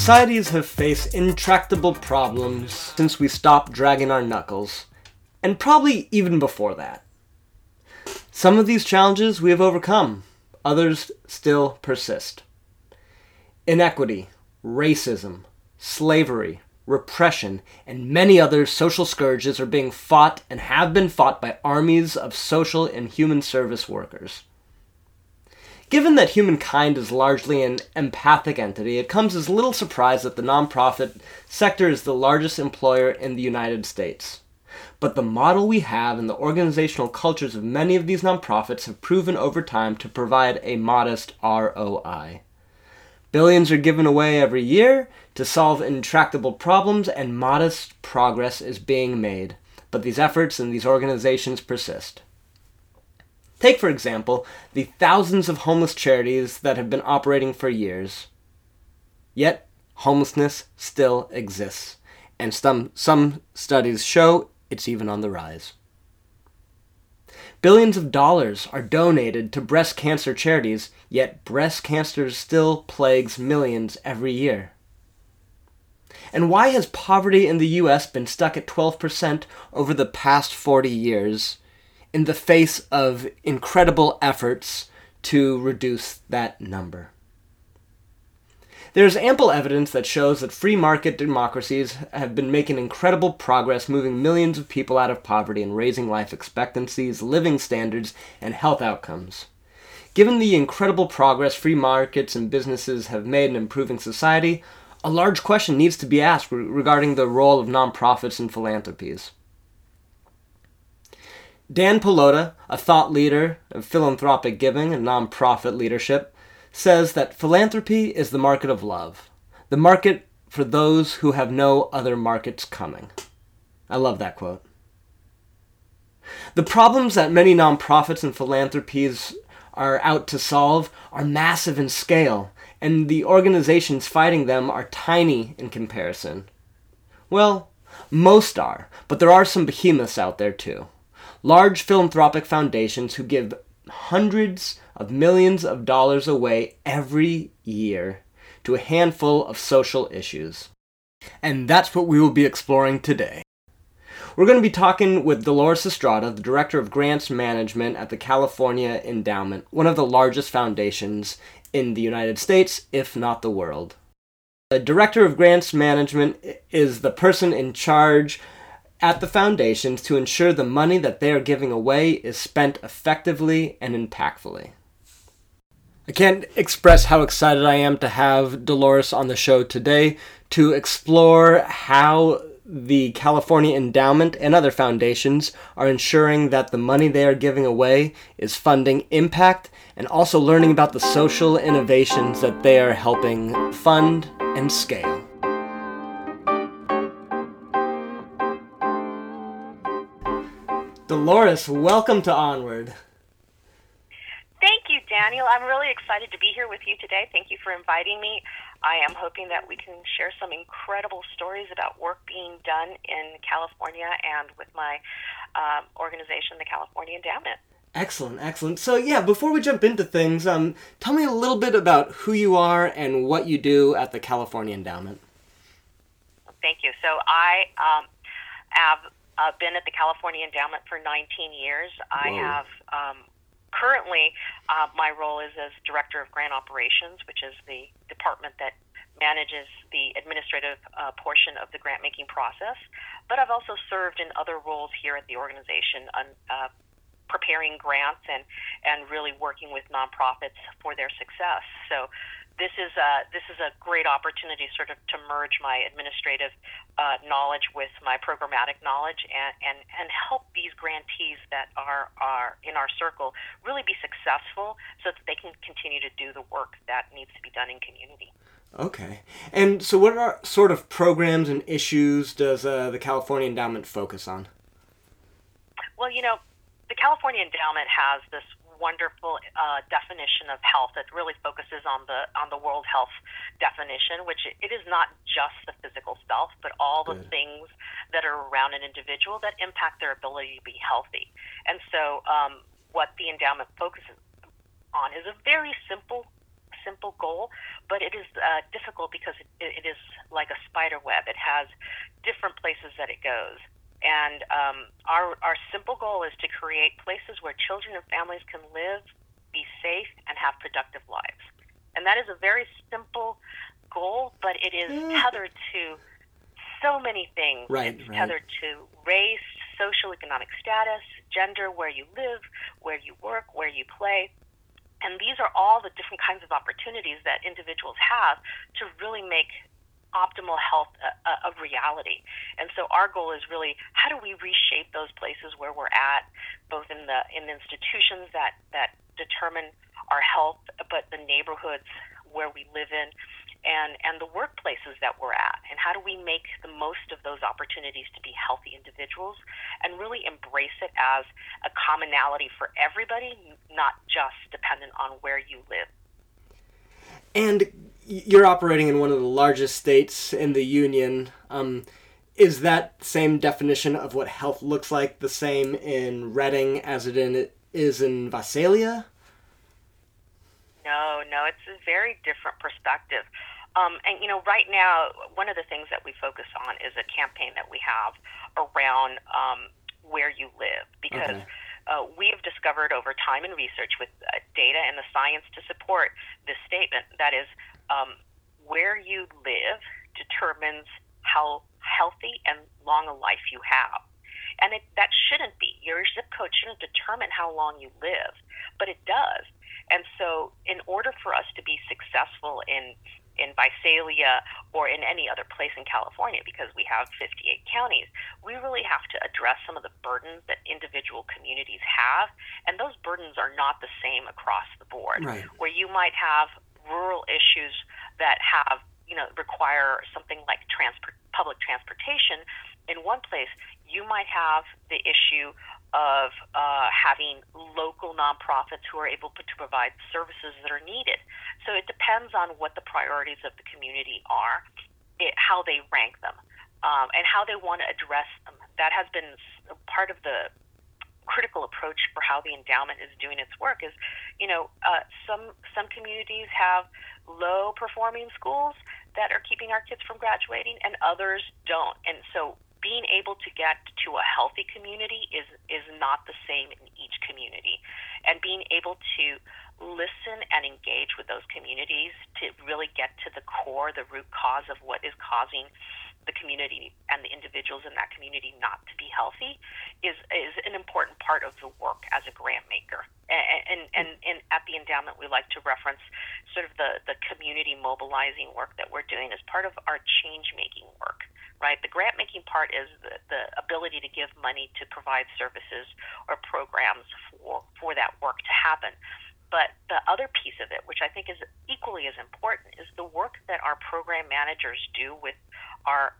Societies have faced intractable problems since we stopped dragging our knuckles, and probably even before that. Some of these challenges we have overcome, others still persist. Inequity, racism, slavery, repression, and many other social scourges are being fought and have been fought by armies of social and human service workers. Given that humankind is largely an empathic entity, it comes as little surprise that the nonprofit sector is the largest employer in the United States. But the model we have and the organizational cultures of many of these nonprofits have proven over time to provide a modest ROI. Billions are given away every year to solve intractable problems, and modest progress is being made. But these efforts and these organizations persist. Take, for example, the thousands of homeless charities that have been operating for years. Yet, homelessness still exists, and some studies show it's even on the rise. Billions of dollars are donated to breast cancer charities, yet breast cancer still plagues millions every year. And why has poverty in the U.S. been stuck at 12% over the past 40 years? In the face of incredible efforts to reduce that number. There is ample evidence that shows that free market democracies have been making incredible progress, moving millions of people out of poverty and raising life expectancies, living standards, and health outcomes. Given the incredible progress free markets and businesses have made in improving society, a large question needs to be asked regarding the role of nonprofits and philanthropies. Dan Pallotta, a thought leader of philanthropic giving and nonprofit leadership, says that philanthropy is the market of love, the market for those who have no other markets coming. I love that quote. The problems that many nonprofits and philanthropies are out to solve are massive in scale, and the organizations fighting them are tiny in comparison. Well, most are, but there are some behemoths out there too. Large philanthropic foundations who give hundreds of millions of dollars away every year to a handful of social issues. And that's what we will be exploring today. We're going to be talking with Dolores Estrada, the Director of Grants Management at the California Endowment, one of the largest foundations in the United States, if not the world. The Director of Grants Management is the person in charge at the foundations to ensure the money that they are giving away is spent effectively and impactfully. I can't express how excited I am to have Dolores on the show today to explore how the California Endowment and other foundations are ensuring that the money they are giving away is funding impact, and also learning about the social innovations that they are helping fund and scale. Dolores, welcome to Onward. Thank you, Daniel. I'm really excited to be here with you today. Thank you for inviting me. I am hoping that we can share some incredible stories about work being done in California and with my organization, the California Endowment. Excellent, excellent. So yeah, before we jump into things, tell me a little bit about who you are and what you do at the California Endowment. Thank you. So I have been at the California Endowment for 19 years. I have currently my role is as Director of Grant Operations, which is the department that manages the administrative portion of the grant making process. But I've also served in other roles here at the organization on preparing grants and really working with nonprofits for their success. So This is a great opportunity sort of to merge my administrative knowledge with my programmatic knowledge and help these grantees that are in our circle really be successful so that they can continue to do the work that needs to be done in community. Okay. And so what are sort of programs and issues does the California Endowment focus on? Well, you know, the California Endowment has this wonderful definition of health that really focuses on the World Health definition, which it is not just the physical self, but all the things that are around an individual that impact their ability to be healthy. And so what the endowment focuses on is a very simple simple goal, but it is difficult because it is like a spider web. It has different places that it goes. And our simple goal is to create places where children and families can live, be safe, and have productive lives. And that is a very simple goal, but it is tethered to so many things. Right, it's tethered to race, social, economic status, gender, where you live, where you work, where you play. And these are all the different kinds of opportunities that individuals have to really make optimal health a reality. And so our goal is really, how do we reshape those places where we're at, both in the institutions that determine our health, but the neighborhoods where we live in, and the workplaces that we're at, and how do we make the most of those opportunities to be healthy individuals and really embrace it as a commonality for everybody, not just dependent on where you live. And you're operating in one of the largest states in the union. Is that same definition of what health looks like the same in Redding as it is in Visalia? No, it's a very different perspective. And right now, one of the things that we focus on is a campaign that we have around where you live, because we have discovered over time and research with data and the science to support this statement, that is, where you live determines how healthy and long a life you have. And that shouldn't be. Your zip code shouldn't determine how long you live, but it does. And so in order for us to be successful in Visalia or in any other place in California, because we have 58 counties, we really have to address some of the burdens that individual communities have. And those burdens are not the same across the board, right. Where you might have rural issues that have, require something like public transportation. In one place, you might have the issue of having local nonprofits who are able to provide services that are needed. So it depends on what the priorities of the community are, how they rank them, and how they want to address them. That has been part of the critical approach for how the endowment is doing its work is, some communities have low performing schools that are keeping our kids from graduating and others don't. And so being able to get to a healthy community is not the same in each community. And being able to listen and engage with those communities to really get to the core, the root cause of what is causing the community and the individuals in that community not to be healthy is an important part of the work as a grant maker. And at the endowment, we like to reference sort of the community mobilizing work that we're doing as part of our change-making work, right? The grant-making part is the ability to give money to provide services or programs for that work to happen. But the other piece of it, which I think is equally as important, is the work that our program managers do with our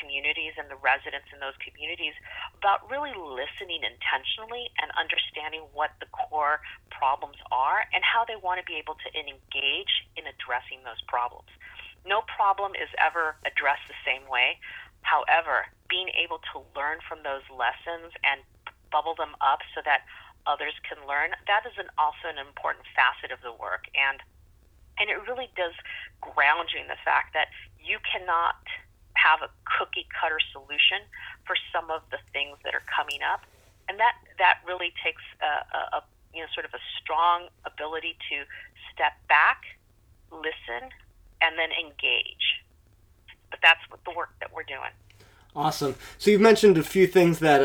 communities and the residents in those communities about really listening intentionally and understanding what the core problems are and how they want to be able to engage in addressing those problems. No problem is ever addressed the same way. However, being able to learn from those lessons and bubble them up so that others can learn, that is also an important facet of the work. And it really does ground you in the fact that you cannot have a cookie-cutter solution for some of the things that are coming up. And that really takes a strong ability to step back, listen, and then engage. But that's what the work that we're doing. Awesome. So you've mentioned a few things that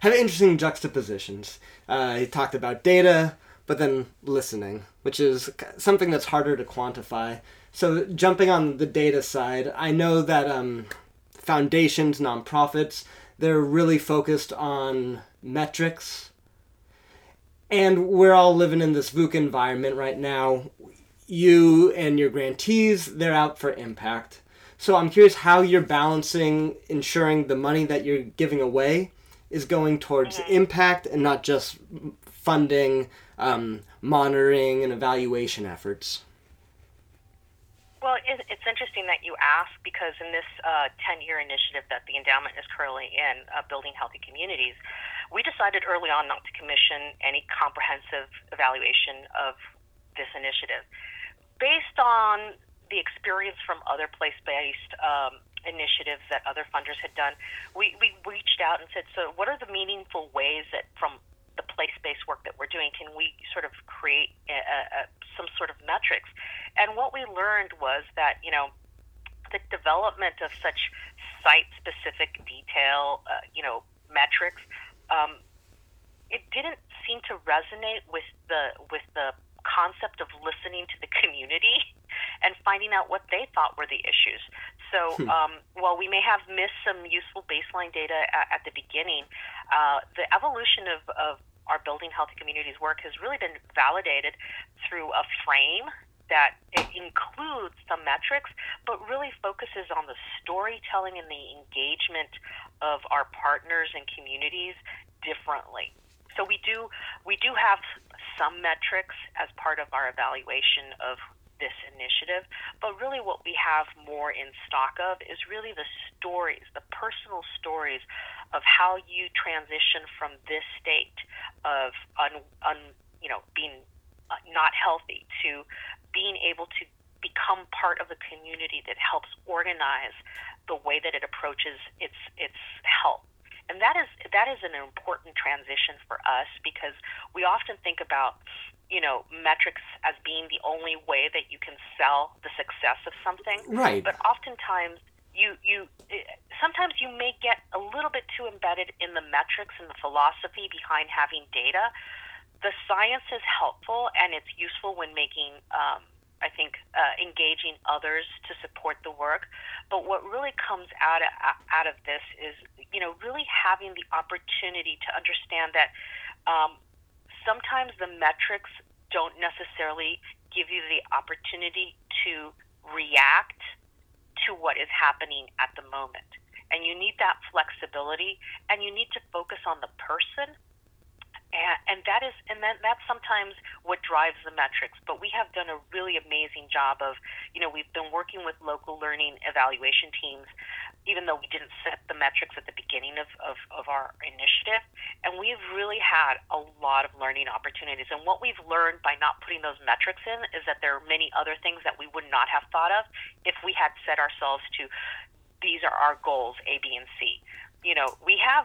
have interesting juxtapositions. You talked about data, but then listening, which is something that's harder to quantify. So jumping on the data side, I know that foundations, nonprofits, they're really focused on metrics. And we're all living in this VUCA environment right now. You and your grantees, they're out for impact. So I'm curious how you're balancing ensuring the money that you're giving away is going towards impact and not just funding, monitoring, and evaluation efforts. Well, it's interesting that you ask, because in this 10-year initiative that the endowment is currently in, Building Healthy Communities, we decided early on not to commission any comprehensive evaluation of this initiative. Based on the experience from other place-based initiatives that other funders had done, we reached out and said, so what are the meaningful ways that from the place-based work that we're doing, can we sort of create some sort of metrics? And what we learned was that, you know, the development of such site-specific detail, metrics, it didn't seem to resonate with the concept of listening to the community and finding out what they thought were the issues. So while we may have missed some useful baseline data at the beginning, the evolution of our Building Healthy Communities work has really been validated through a frame that it includes some metrics, but really focuses on the storytelling and the engagement of our partners and communities differently. So we do have some metrics as part of our evaluation of this initiative, but really what we have more in stock of is really the stories, the personal stories of how you transition from this state of being not healthy to being able to become part of a community that helps organize the way that it approaches its health. And that is an important transition for us, because we often think about, metrics as being the only way that you can sell the success of something. Right. But oftentimes sometimes you may get a little bit too embedded in the metrics and the philosophy behind having data. The science is helpful, and it's useful when making, engaging others to support the work. But what really comes out of this is, really having the opportunity to understand that sometimes the metrics don't necessarily give you the opportunity to react to what is happening at the moment. And you need that flexibility, and you need to focus on the person. And that's sometimes what drives the metrics. But we have done a really amazing job of, we've been working with local learning evaluation teams, even though we didn't set the metrics at the beginning of our initiative. And we've really had a lot of learning opportunities. And what we've learned by not putting those metrics in is that there are many other things that we would not have thought of if we had set ourselves to, these are our goals, A, B, and C. We have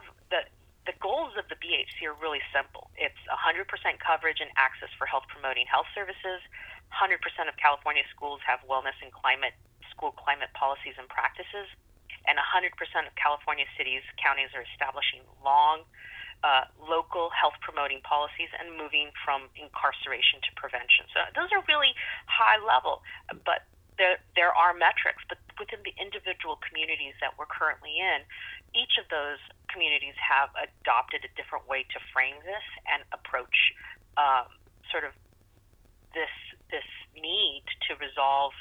the goals of the BHC are really simple. It's 100% coverage and access for health-promoting health services. 100% of California schools have wellness and school climate policies and practices. And 100% of California cities, counties are establishing local health-promoting policies and moving from incarceration to prevention. So those are really high level, but there are metrics. But within the individual communities that we're currently in, each of those communities have adopted a different way to frame this and approach sort of this need to resolve,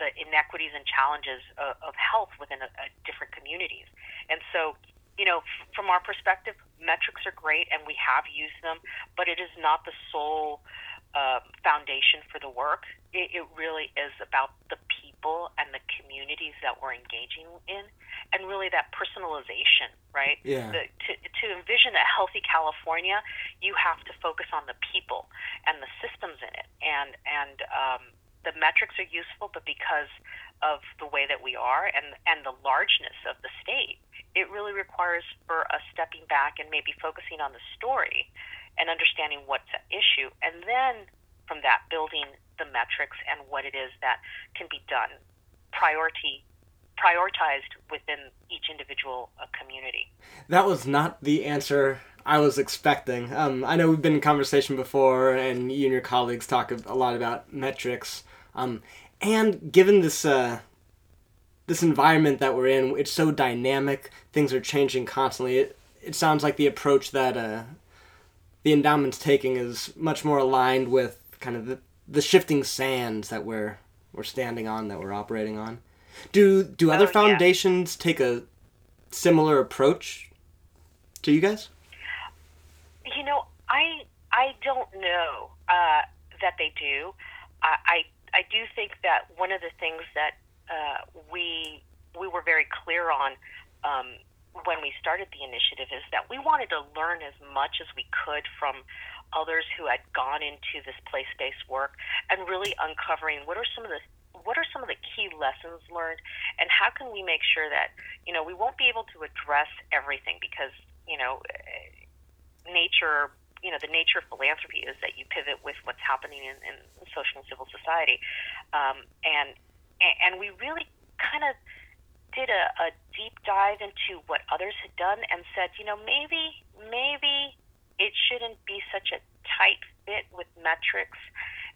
the inequities and challenges of health within a different communities. And so, from our perspective, metrics are great, and we have used them, but it is not the sole foundation for the work. It really is about the people and the communities that we're engaging in, and really that personalization, right? Yeah. To envision a healthy California, you have to focus on the people and the systems in it, and the metrics are useful, but because of the way that we are and the largeness of the state, it really requires for us stepping back and maybe focusing on the story and understanding what's at issue, and then from that building the metrics and what it is that can be done, prioritized within each individual community. That was not the answer I was expecting. I know we've been in conversation before, and you and your colleagues talk a lot about metrics. And given this environment that we're in, it's so dynamic, things are changing constantly. It sounds like the approach that the endowment's taking is much more aligned with kind of the shifting sands that we're standing on, that we're operating on. Do other foundations take a similar approach to you guys? I don't know that they do. I do think that one of the things that we were very clear on when we started the initiative is that we wanted to learn as much as we could from others who had gone into this place-based work, and really uncovering what are some of the key lessons learned, and how can we make sure that, you know, we won't be able to address everything, because, you know, nature, you know, the nature of philanthropy is that you pivot with what's happening in social and civil society, and we really kind of did a deep dive into what others had done and said, you know, maybe it shouldn't be such a tight fit with metrics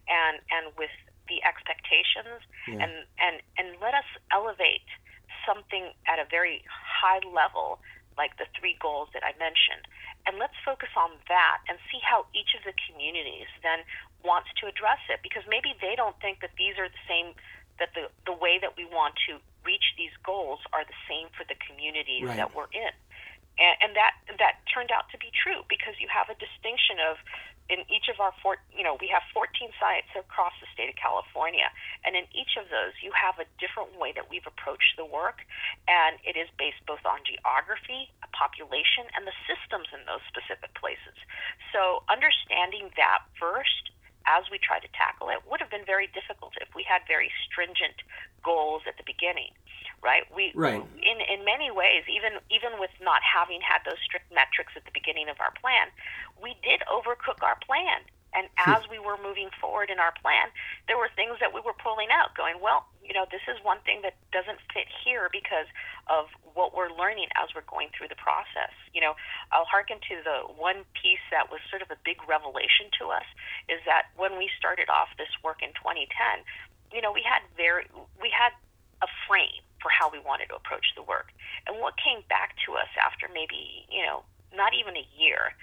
and with the expectations, yeah. and let us elevate something at a very high level, like the three goals that I mentioned, and let's focus on that and see how each of the communities then wants to address it, because maybe they don't think that these are the same, that the way that we want to reach these goals are the same for the communities right. that we're in. And that turned out to be true, because you have a distinction of, in each of our we have 14 sites across the state of California, and in each of those you have a different way that we've approached the work, and it is based both on geography, population, and the systems in those specific places. So understanding that first as we try to tackle it would have been very difficult if we had very stringent goals at the beginning, right? In many ways, even with not having had those strict metrics at the beginning of our plan, we did overcook our plan. And as we were moving forward in our plan, there were things that we were pulling out, going, well, you know, this is one thing that doesn't fit here because of what we're learning as we're going through the process. You know, I'll hearken to the one piece that was sort of a big revelation to us is that when we started off this work in 2010, you know, we had a frame for how we wanted to approach the work. And what came back to us after maybe, you know, not even a year,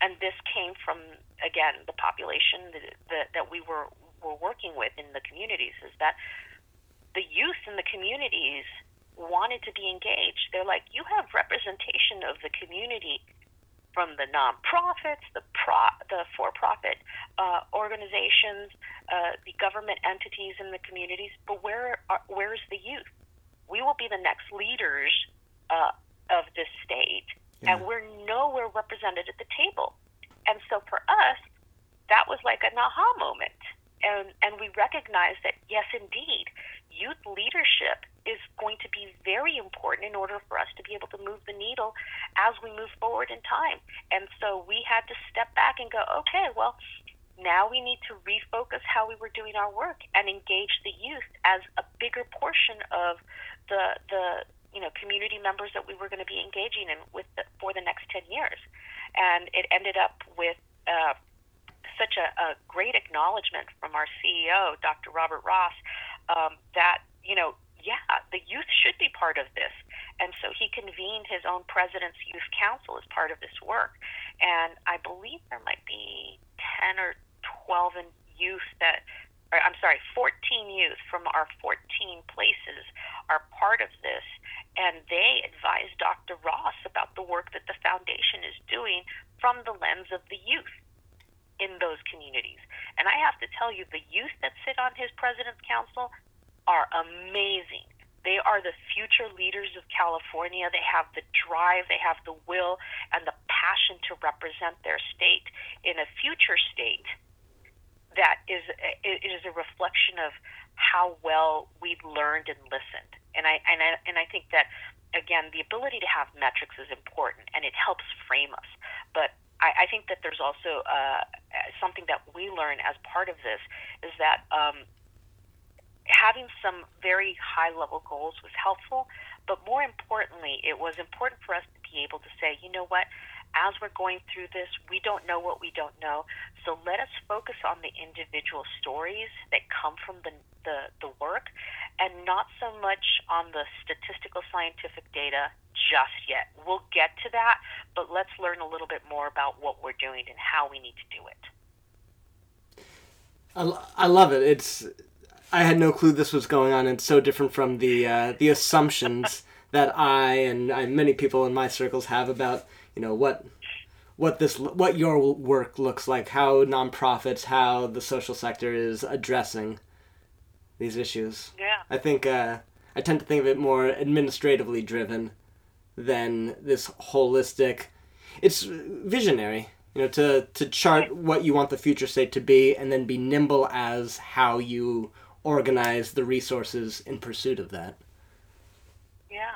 and this came from, again, the population that we were working with in the communities, is that the youth in the communities wanted to be engaged. They're like, you have representation of the community from the nonprofits, the for-profit organizations, the government entities in the communities, but where's the youth? We will be the next leaders of this state. Yeah. And we're nowhere represented at the table. And so for us, that was like an aha moment. And we recognized that, yes, indeed, youth leadership is going to be very important in order for us to be able to move the needle as we move forward in time. And so we had to step back and go, okay, well, now we need to refocus how we were doing our work and engage the youth as a bigger portion of the you know, community members that we were going to be engaging in with for the next 10 years. And it ended up with such a great acknowledgement from our CEO, Dr. Robert Ross, that, you know, yeah, the youth should be part of this. And so he convened his own President's Youth Council as part of this work. And I believe there might be 10 or 12 youth 14 youth from our 14 places are part of this, and they advise Dr. Ross about the work that the foundation is doing from the lens of the youth in those communities. And I have to tell you, the youth that sit on his President's Council are amazing. They are the future leaders of California. They have the drive, they have the will, and the passion to represent their state in a future state that is a reflection of how well we've learned and listened. And I think that, again, the ability to have metrics is important, and it helps frame us. But I think that there's also something that we learn as part of this is that having some very high-level goals was helpful, but more importantly, it was important for us to be able to say, you know what, as we're going through this, we don't know what we don't know, so let us focus on the individual stories that come from the work, and not so much on the statistical scientific data just yet. We'll get to that, but let's learn a little bit more about what we're doing and how we need to do it. I love it. I had no clue this was going on. It's so different from the assumptions that I and many people in my circles have about, you know, what your work looks like, how nonprofits, how the social sector is addressing these issues. Yeah. I think I tend to think of it more administratively driven than this holistic. It's visionary, you know, to chart what you want the future state to be and then be nimble as how you organize the resources in pursuit of that. Yeah,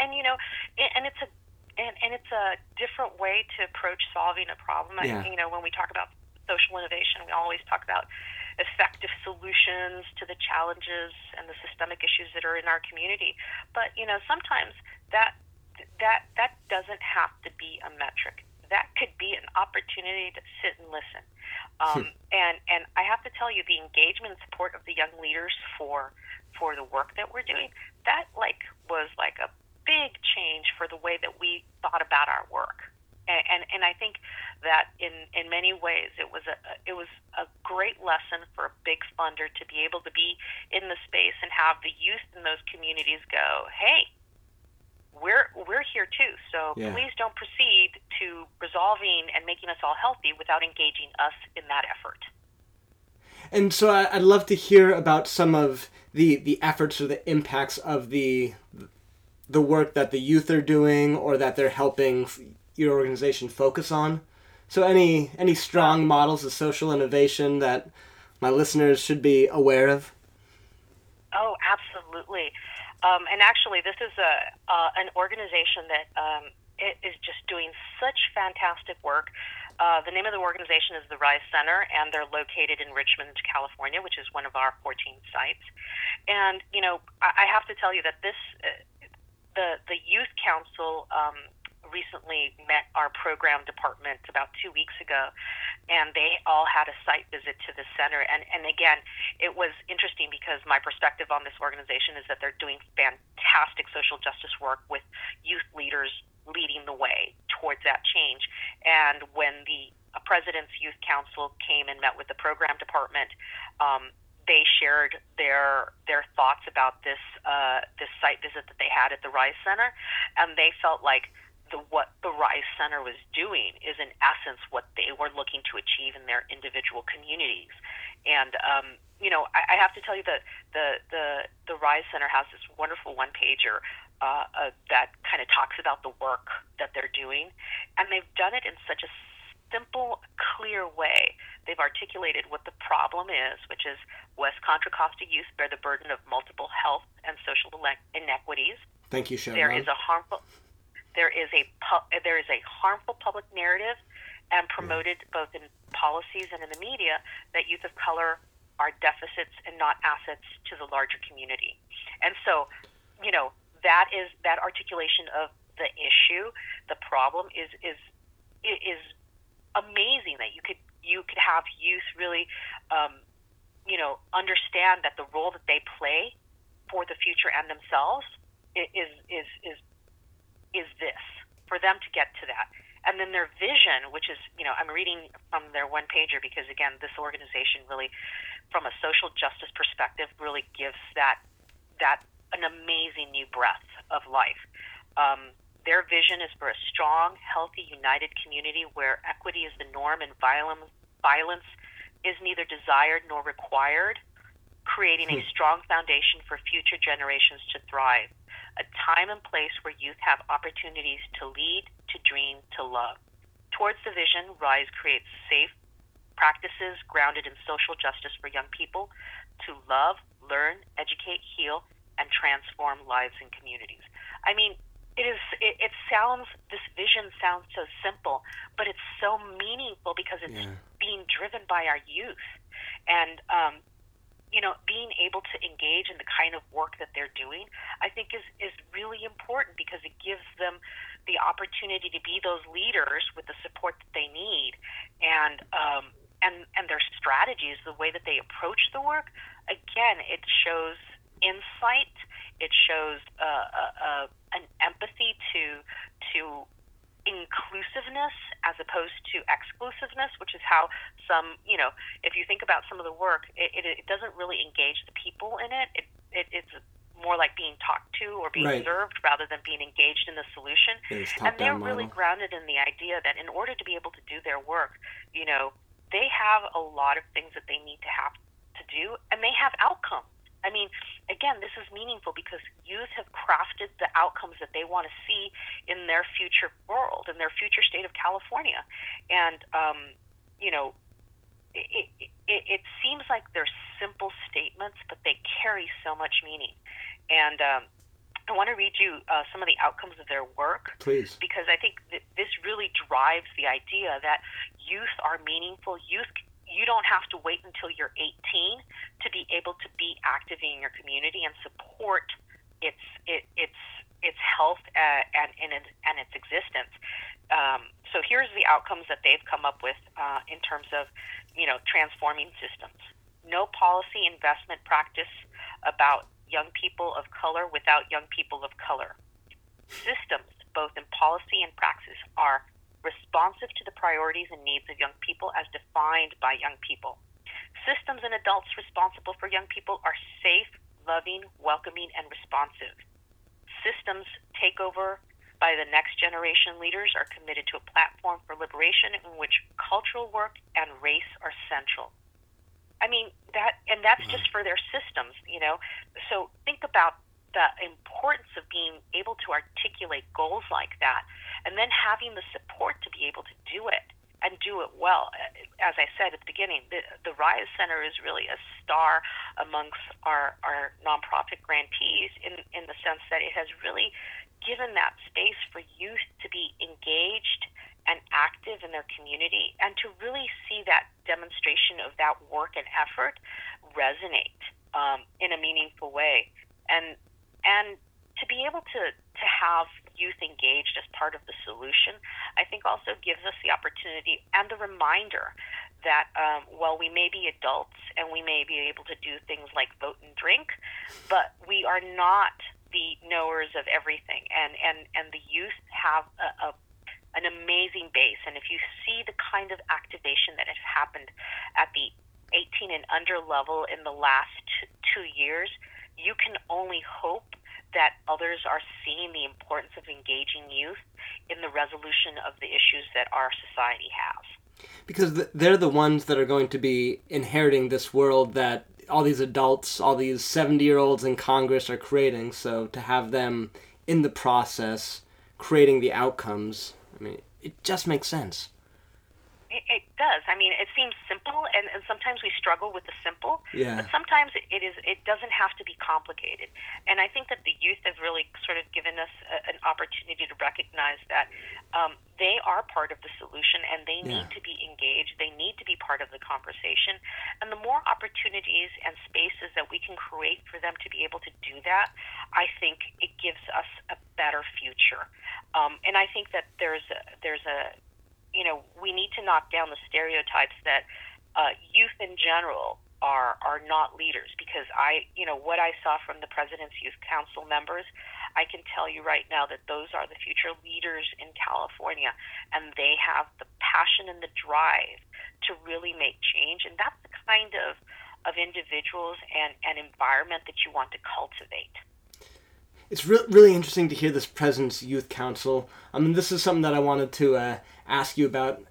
and you know, and it's a and it's a different way to approach solving a problem. Yeah. You know, when we talk about social innovation, we always talk about effective solutions to the challenges and the systemic issues that are in our community. But, you know, sometimes that doesn't have to be a metric. That could be an opportunity to sit and listen. And I have to tell you, the engagement and support of the young leaders for the work that we're doing, that was a big change for the way that we thought about our work. And I think that in many ways it was a great lesson for a big funder to be able to be in the space and have the youth in those communities go, hey, we're here too. So yeah. Please don't proceed to resolving and making us all healthy without engaging us in that effort. And so I'd love to hear about some of the efforts or the impacts of the work that the youth are doing or that they're helping your organization focus on. So any strong models of social innovation that my listeners should be aware of? Oh, absolutely. And actually, this is an organization that it is just doing such fantastic work. The name of the organization is the RISE Center, and they're located in Richmond, California, which is one of our 14 sites. And, you know, I have to tell you that this the Youth Council recently met our program department about 2 weeks ago, and they all had a site visit to the center. And again, it was interesting because my perspective on this organization is that they're doing fantastic social justice work with youth leaders leading the way towards that change. And when the President's Youth Council came and met with the program department, they shared their thoughts about this site visit that they had at the RISE Center, and they felt like what the RISE Center was doing is in essence what they were looking to achieve in their individual communities. And you know, I have to tell you that the RISE Center has this wonderful one pager that kind of talks about the work that they're doing, and they've done it in such a simple, clear way. They've articulated what the problem is, which is West Contra Costa youth bear the burden of multiple health and social inequities. Thank you, Sharon. There is a harmful public narrative and promoted both in policies and in the media that youth of color are deficits and not assets to the larger community. And so, you know, that is that articulation of the issue, the problem is amazing that you could have youth really, you know, understand that the role that they play for the future and themselves is this, for them to get to that. And then their vision, which is, you know, I'm reading from their one pager because, again, this organization really, from a social justice perspective, really gives that an amazing new breath of life. Their vision is for a strong, healthy, united community where equity is the norm and violence is neither desired nor required, creating a strong foundation for future generations to thrive. A time and place where youth have opportunities to lead, to dream, to love. Towards the vision, RISE creates safe practices grounded in social justice for young people to love, learn, educate, heal, and transform lives and communities. I mean, this vision sounds so simple, but it's so meaningful because it's being driven by our youth. And, you know, being able to engage in the kind of work that they're doing, I think is really important because it gives them the opportunity to be those leaders with the support that they need. And their strategies, the way that they approach the work, again, it shows insight. It shows an empathy to inclusiveness as opposed to exclusiveness, which is how some, you know, if you think about some of the work, it doesn't really engage the people in it. It's more like being talked to or being observed rather than being engaged in the solution. And they're really grounded in the idea that in order to be able to do their work, you know, they have a lot of things that they need to have to do, and they have outcomes. I mean, again, this is meaningful because youth have crafted the outcomes that they want to see in their future world, in their future state of California. And, you know, it seems like they're simple statements, but they carry so much meaning. And I want to read you some of the outcomes of their work. Please. Because I think this really drives the idea that youth are meaningful. You don't have to wait until you're 18 to be able to be active in your community and support its health and its existence. So here's the outcomes that they've come up with in terms of, you know, transforming systems. No policy investment practice about young people of color without young people of color. Systems, both in policy and practice, are responsive to the priorities and needs of young people as defined by young people. Systems and adults responsible for young people are safe, loving, welcoming, and responsive. Systems takeover by the next generation leaders are committed to a platform for liberation in which cultural work and race are central. I mean, that's just for their systems, you know. So think about the importance of being able to articulate goals like that, and then having the support to be able to do it and do it well. As I said at the beginning, the RISE Center is really a star amongst our nonprofit grantees in the sense that it has really given that space for youth to be engaged and active in their community and to really see that demonstration of that work and effort resonate in a meaningful way. And to be able to have youth engaged as part of the solution, I think also gives us the opportunity and the reminder that while we may be adults and we may be able to do things like vote and drink, but we are not the knowers of everything. And the youth have an amazing base. And if you see the kind of activation that has happened at the 18 and under level in the last 2 years, you can only hope that others are seeing the importance of engaging youth in the resolution of the issues that our society has. Because they're the ones that are going to be inheriting this world that all these adults, all these 70-year-olds in Congress are creating. So to have them in the process creating the outcomes, I mean, it just makes sense. It does. I mean, it seems simple, and sometimes we struggle with the simple, but sometimes it doesn't have to be complicated. And I think that the youth have really sort of given us an opportunity to recognize that they are part of the solution, and they need to be engaged. They need to be part of the conversation. And the more opportunities and spaces that we can create for them to be able to do that, I think it gives us a better future. And I think that there's a you know, we need to knock down the stereotypes that youth in general are not leaders, because what I saw from the President's Youth Council members, I can tell you right now that those are the future leaders in California, and they have the passion and the drive to really make change. And that's the kind of individuals and environment that you want to cultivate. It's really interesting to hear this President's Youth Council. I mean, this is something that I wanted to ask you about.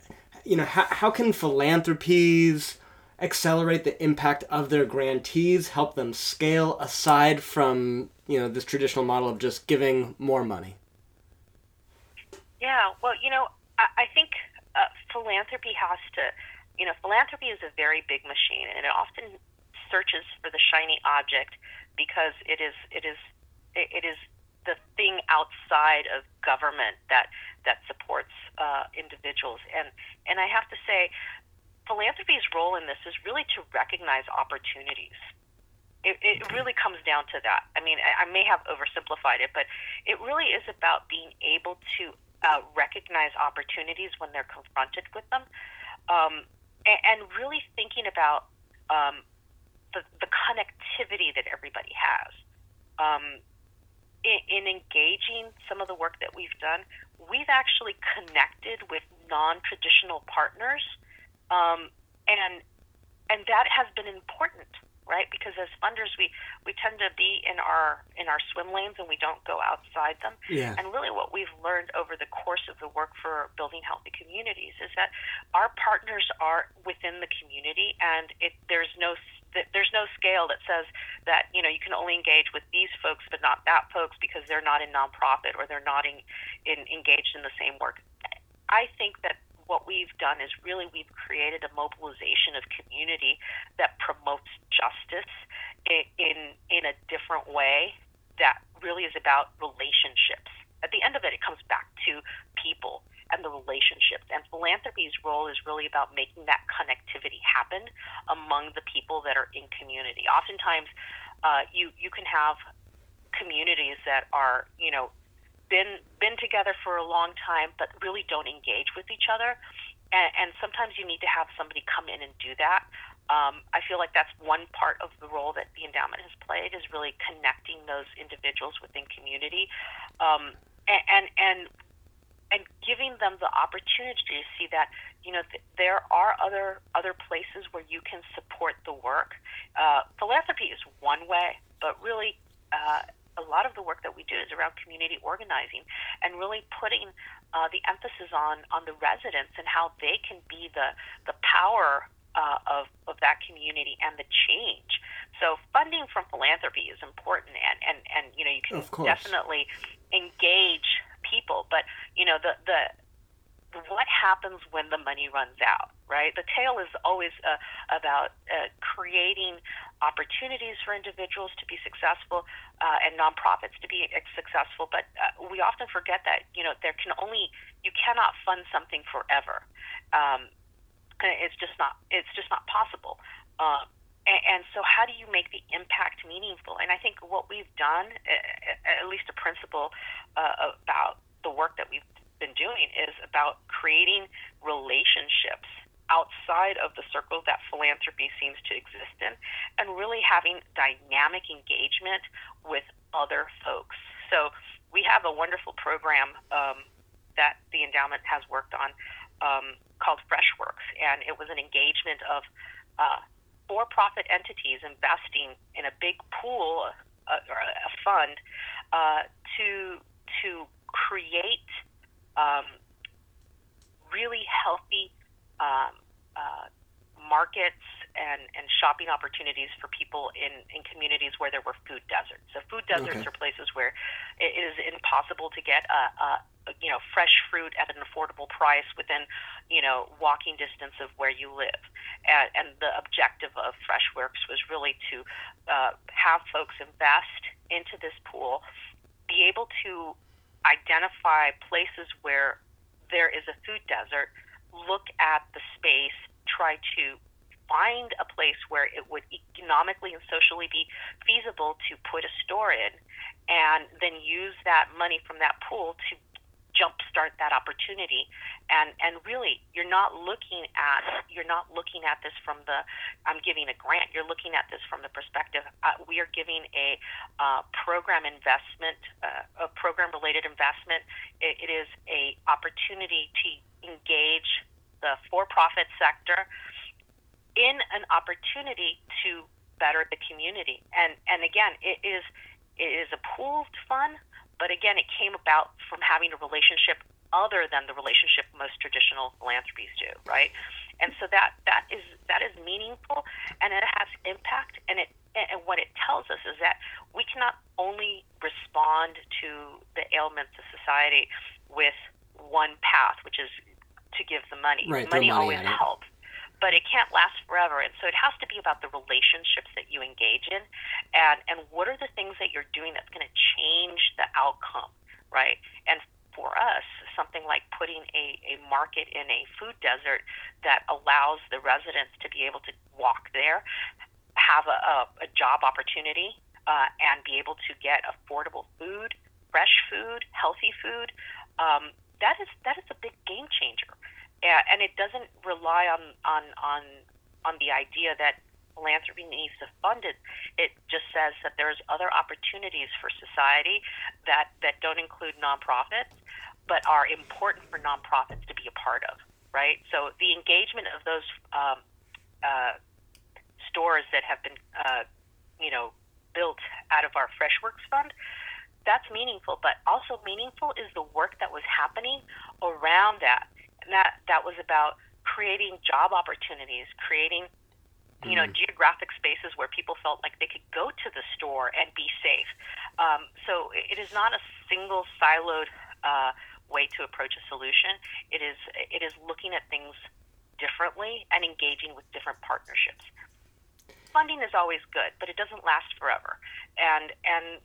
You know, how can philanthropies accelerate the impact of their grantees, help them scale aside from, you know, this traditional model of just giving more money? Yeah, well, you know, I think philanthropy has to, you know, philanthropy is a very big machine, and it often searches for the shiny object because it is the thing outside of government that supports individuals. And I have to say, philanthropy's role in this is really to recognize opportunities. It really comes down to that. I mean, I may have oversimplified it, but it really is about being able to recognize opportunities when they're confronted with them, and really thinking about the connectivity that everybody has. In engaging some of the work that we've done, we've actually connected with non-traditional partners, and that has been important, right? Because as funders, we tend to be in our swim lanes and we don't go outside them. Yeah. And really, what we've learned over the course of the work for building healthy communities is that our partners are within the community, and there's no scale that says that, you know, you can only engage with these folks but not that folks because they're not in nonprofit or they're not engaged in the same work. I think that what we've done is really we've created a mobilization of community that promotes justice in a different way that really is about relationships. At the end of it, it comes back to people and the relationships. And philanthropy's role is really about making that connectivity happen among the people that are in community. Oftentimes, you can have communities that are, you know, been together for a long time, but really don't engage with each other. And sometimes you need to have somebody come in and do that. I feel like that's one part of the role that the endowment has played, is really connecting those individuals within community, and giving them the opportunity to see that, you know, there are other places where you can support the work. Philanthropy is one way, but really a lot of the work that we do is around community organizing and really putting the emphasis on the residents and how they can be the power of that community and the change. So funding from philanthropy is important, and you know, you can definitely engage people, but you know, the what happens when the money runs out, right? The tale is always about creating opportunities for individuals to be successful and nonprofits to be successful, but we often forget that, you know, you cannot fund something forever. It's just not possible. And so how do you make the impact meaningful? And I think what we've done, at least a principle about the work that we've been doing, is about creating relationships outside of the circle that philanthropy seems to exist in, and really having dynamic engagement with other folks. So we have a wonderful program that the endowment has worked on, called Freshworks, and it was an engagement of for-profit entities investing in a big pool or a fund to create really healthy markets and shopping opportunities for people in communities where there were food deserts. So food deserts are places where it is impossible to get a fresh fruit at an affordable price within, you know, walking distance of where you live. And the objective of Freshworks was really to have folks invest into this pool, be able to identify places where there is a food desert, look at the space, try to find a place where it would economically and socially be feasible to put a store in, and then use that money from that pool to jumpstart that opportunity. And really, you're not looking at this from the I'm giving a grant. You're looking at this from the perspective we are giving a program related investment. It is a opportunity to engage the for-profit sector in an opportunity to better the community. And again, it is a pooled fund, but again, it came about from having a relationship other than the relationship most traditional philanthropies do, right? And so that is meaningful, and it has impact, and what it tells us is that we cannot only respond to the ailments of society with one path, which is to give the money. Right, money always helps, but it can't last forever. And so it has to be about the relationships that you engage in, and what are the things that you're doing that's going to change the outcome, right? And for us, something like putting a market in a food desert that allows the residents to be able to walk there, have a job opportunity, and be able to get affordable food, fresh food, healthy food, that is a big game changer. And it doesn't rely on the idea that philanthropy needs to fund it. It just says that there's other opportunities for society that don't include nonprofits, but are important for nonprofits to be a part of, right? So the engagement of those stores that have been, built out of our Freshworks fund, that's meaningful. But also meaningful is the work that was happening around that. And that was about creating job opportunities, creating you know, geographic spaces where people felt like they could go to the store and be safe. So it is not a single siloed way to approach a solution. It is looking at things differently and engaging with different partnerships. Funding is always good, but it doesn't last forever. And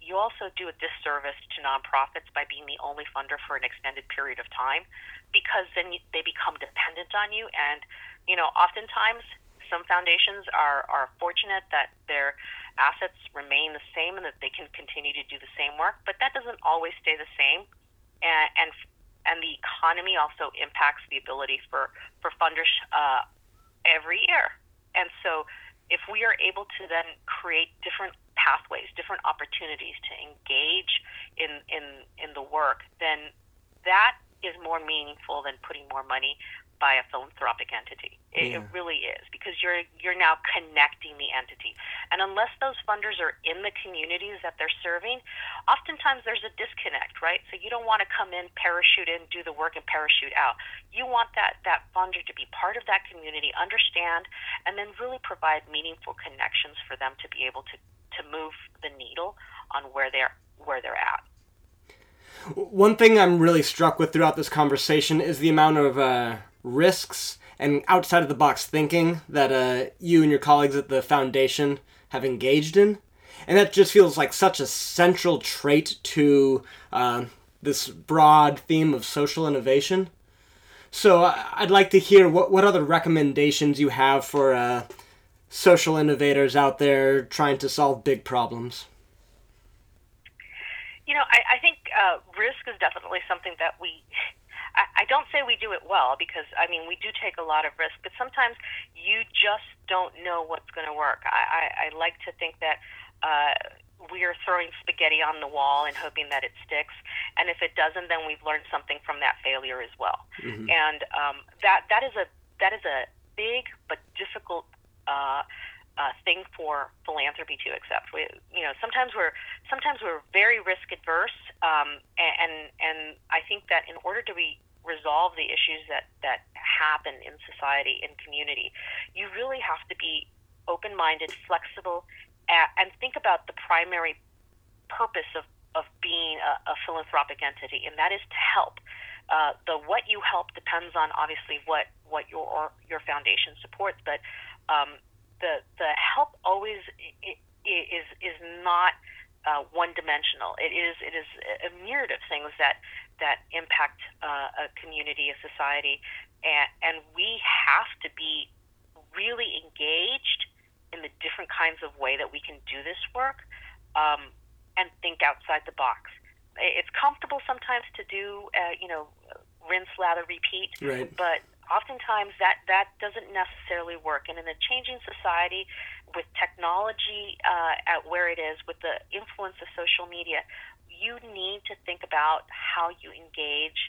you also do a disservice to nonprofits by being the only funder for an extended period of time, because then they become dependent on you. And, you know, oftentimes some foundations are fortunate that their assets remain the same and that they can continue to do the same work, but that doesn't always stay the same. And the economy also impacts the ability for funders every year. And so if we are able to then create different pathways, different opportunities to engage in the work, then that is more meaningful than putting more money by a philanthropic entity. It really is, because you're now connecting the entity. And unless those funders are in the communities that they're serving, oftentimes there's a disconnect, right? So you don't want to come in, parachute in, do the work, and parachute out. You want that funder to be part of that community, understand, and then really provide meaningful connections for them to be able to move the needle on where they're at. One thing I'm really struck with throughout this conversation is the amount of risks and outside-of-the-box thinking that you and your colleagues at the foundation have engaged in. And that just feels like such a central trait to this broad theme of social innovation. So I'd like to hear what other recommendations you have for social innovators out there trying to solve big problems. You know, I think risk is definitely something that I don't say we do it well, because, I mean, we do take a lot of risk, but sometimes you just don't know what's going to work. I like to think that we are throwing spaghetti on the wall and hoping that it sticks, and if it doesn't, then we've learned something from that failure as well. Mm-hmm. And that is a big but difficult thing for philanthropy to accept. We, you know, sometimes we're very risk adverse, and I think that in order to resolve the issues that happen in society and community, you really have to be open-minded, flexible, and think about the primary purpose of being a philanthropic entity, and that is to help. The what you help depends on obviously what your foundation supports, but The help always is not one dimensional. It is a myriad of things that impact a community, a society, and we have to be really engaged in the different kinds of way that we can do this work, and think outside the box. It's comfortable sometimes to do rinse, lather, repeat, right. But oftentimes that doesn't necessarily work. And in a changing society, with technology at where it is, with the influence of social media, you need to think about how you engage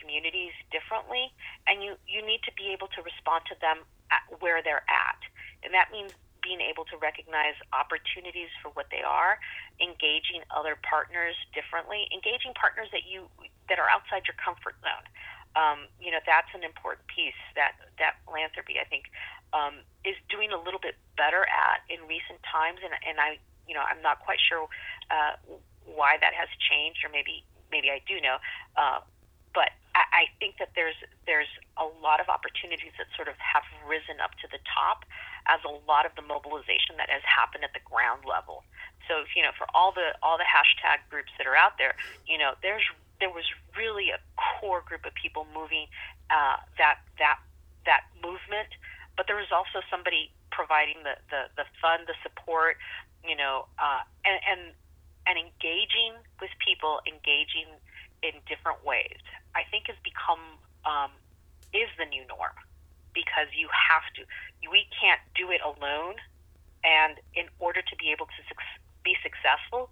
communities differently, and you need to be able to respond to them at where they're at. And that means being able to recognize opportunities for what they are, engaging other partners differently, engaging partners that are outside your comfort zone. That's an important piece that philanthropy, I think, is doing a little bit better at in recent times, and I, you know, I'm not quite sure why that has changed, or maybe I do know, but I think that there's a lot of opportunities that sort of have risen up to the top as a lot of the mobilization that has happened at the ground level. So, you know, for all the hashtag groups that are out there, you know, there was really a core group of people moving that movement, but there was also somebody providing the fund, the support, and engaging with people, engaging in different ways, I think has become is the new norm, because you have to. We can't do it alone, and in order to be able to be successful,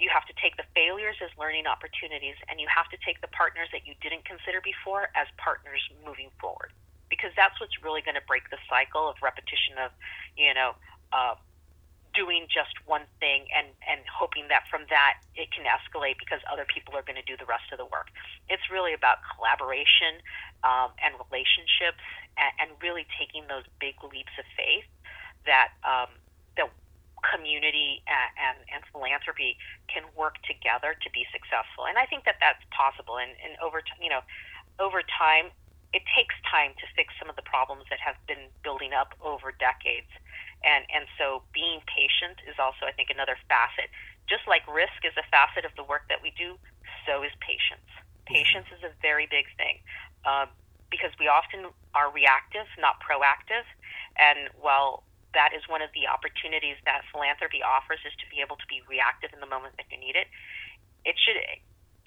you have to take the failures as learning opportunities, and you have to take the partners that you didn't consider before as partners moving forward, because that's what's really going to break the cycle of repetition of, doing just one thing and hoping that from that it can escalate because other people are going to do the rest of the work. It's really about collaboration and relationships and really taking those big leaps of faith that the community and philanthropy can work together to be successful. And I think that that's possible. And over time, it takes time to fix some of the problems that have been building up over decades. And so being patient is also, I think, another facet. Just like risk is a facet of the work that we do, so is patience. Patience is a very big thing because we often are reactive, not proactive. And while that is one of the opportunities that philanthropy offers, is to be able to be reactive in the moment that you need it,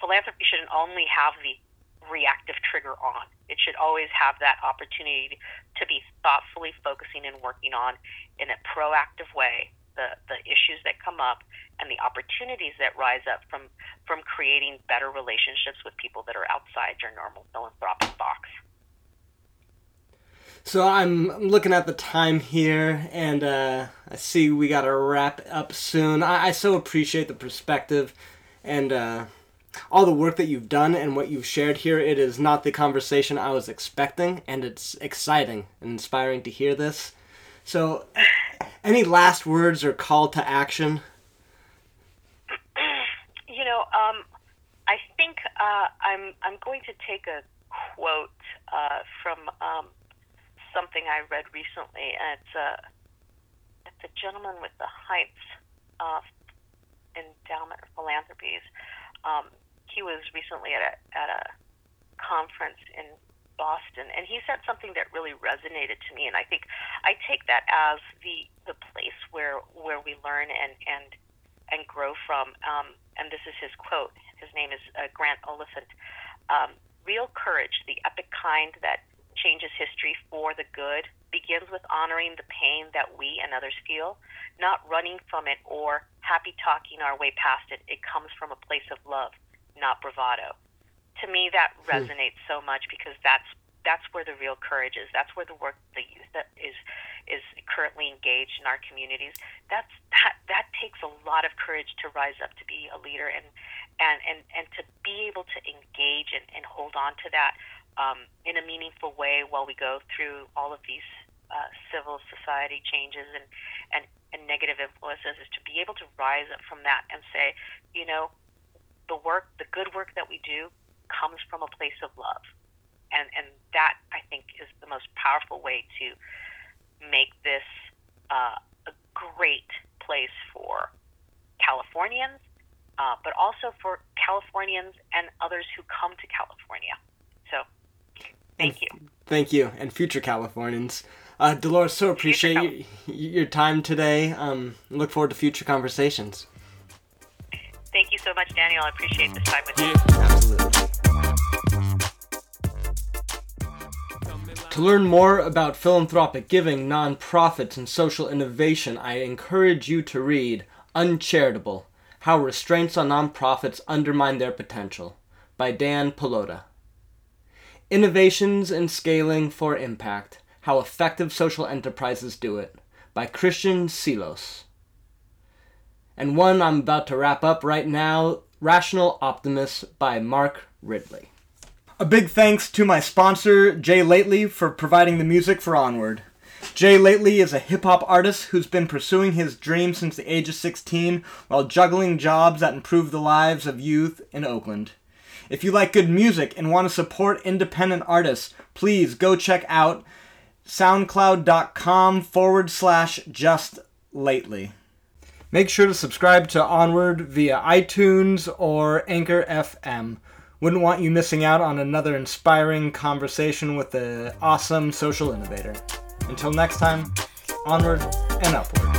philanthropy shouldn't only have the reactive trigger on. It should always have that opportunity to be thoughtfully focusing and working on, in a proactive way, the issues that come up and the opportunities that rise up from creating better relationships with people that are outside your normal philanthropic box. So I'm looking at the time here, and I see we got to wrap up soon. I so appreciate the perspective and all the work that you've done and what you've shared here. It is not the conversation I was expecting, and it's exciting and inspiring to hear this. So any last words or call to action? I think I'm going to take a quote from something I read recently. It's a gentleman with the Heinz Endowment or Philanthropies. He was recently at a conference in Boston, and he said something that really resonated to me, and I think I take that as the place where we learn and grow from. And this is his quote. His name is Grant Oliphant. Real courage, the epic kind that changes history for the good, begins with honoring the pain that we and others feel, not running from it or happy talking our way past it. It comes from a place of love, not bravado. To me, that resonates so much, because that's where the real courage is. That's where the work the youth that is currently engaged in our communities. That takes a lot of courage to rise up to be a leader and to be able to engage and hold on to that in a meaningful way while we go through all of these civil society changes and negative influences, is to be able to rise up from that and say, the good work that we do comes from a place of love. And that, I think, is the most powerful way to make this a great place for Californians, but also for Californians and others who come to California. So thank you. Thank you. And future Californians. Dolores, so appreciate your time today. Look forward to future conversations. Thank you so much, Daniel. I appreciate this time with you. Absolutely. To learn more about philanthropic giving, nonprofits, and social innovation, I encourage you to read Uncharitable: How Restraints on Nonprofits Undermine Their Potential by Dan Pallotta. Innovations in Scaling for Impact: How Effective Social Enterprises Do It by Christian Silos. And one I'm about to wrap up right now, Rational Optimists by Mark Ridley. A big thanks to my sponsor, Jay Lately, for providing the music for Onward. Jay Lately is a hip-hop artist who's been pursuing his dream since the age of 16 while juggling jobs that improve the lives of youth in Oakland. If you like good music and want to support independent artists, please go check out soundcloud.com/justlately. Make sure to subscribe to Onward via iTunes or Anchor FM. Wouldn't want you missing out on another inspiring conversation with an awesome social innovator. Until next time, onward and upward.